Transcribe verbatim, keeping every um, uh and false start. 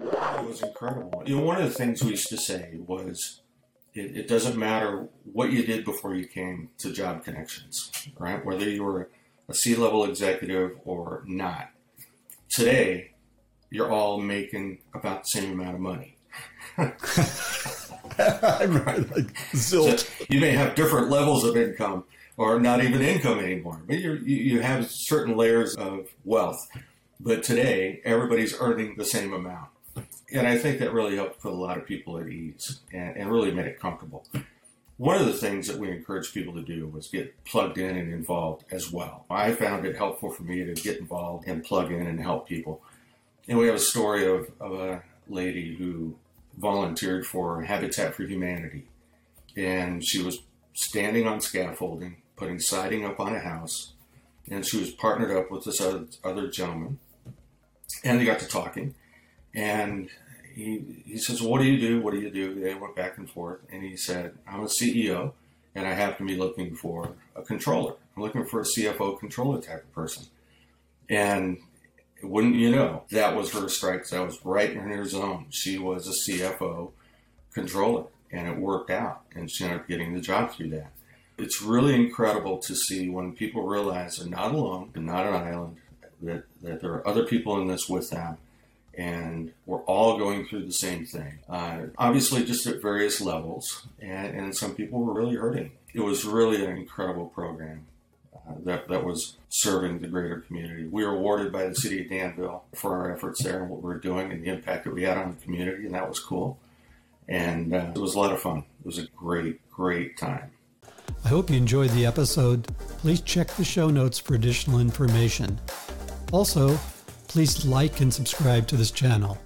It was incredible. You know, one of the things we used to say was, it, it doesn't matter what you did before you came to Job Connections, right? Whether you were a C-level executive or not. Today, you're all making about the same amount of money. Right, like zilt. So you may have different levels of income or not even income anymore, but you're, you you have certain layers of wealth. But today, everybody's earning the same amount. And I think that really helped put a lot of people at ease and, and really made it comfortable. One of the things that we encouraged people to do was get plugged in and involved as well. I found it helpful for me to get involved and plug in and help people. And we have a story of, of a lady who volunteered for Habitat for Humanity. And she was standing on scaffolding, putting siding up on a house. And she was partnered up with this other, other gentleman. And they got to talking. And he he says, what do you do? What do you do? They went back and forth. And he said, I'm a C E O, and I happen to be looking for a controller. I'm looking for a C F O controller type of person. And wouldn't you know, that was her strike. That was right in her zone. She was a C F O controller, and it worked out. And she ended up getting the job through that. It's really incredible to see when people realize they're not alone and not an island, that, that there are other people in this with them. And we're all going through the same thing, uh, obviously just at various levels, and, and some people were really hurting. It was really an incredible program uh, that, that was serving the greater community. We were awarded by the city of Danville for our efforts there and what we were doing and the impact that we had on the community, and that was cool. And uh, it was a lot of fun. It was a great, great time. I hope you enjoyed the episode. Please check the show notes for additional information. Also, please like and subscribe to this channel.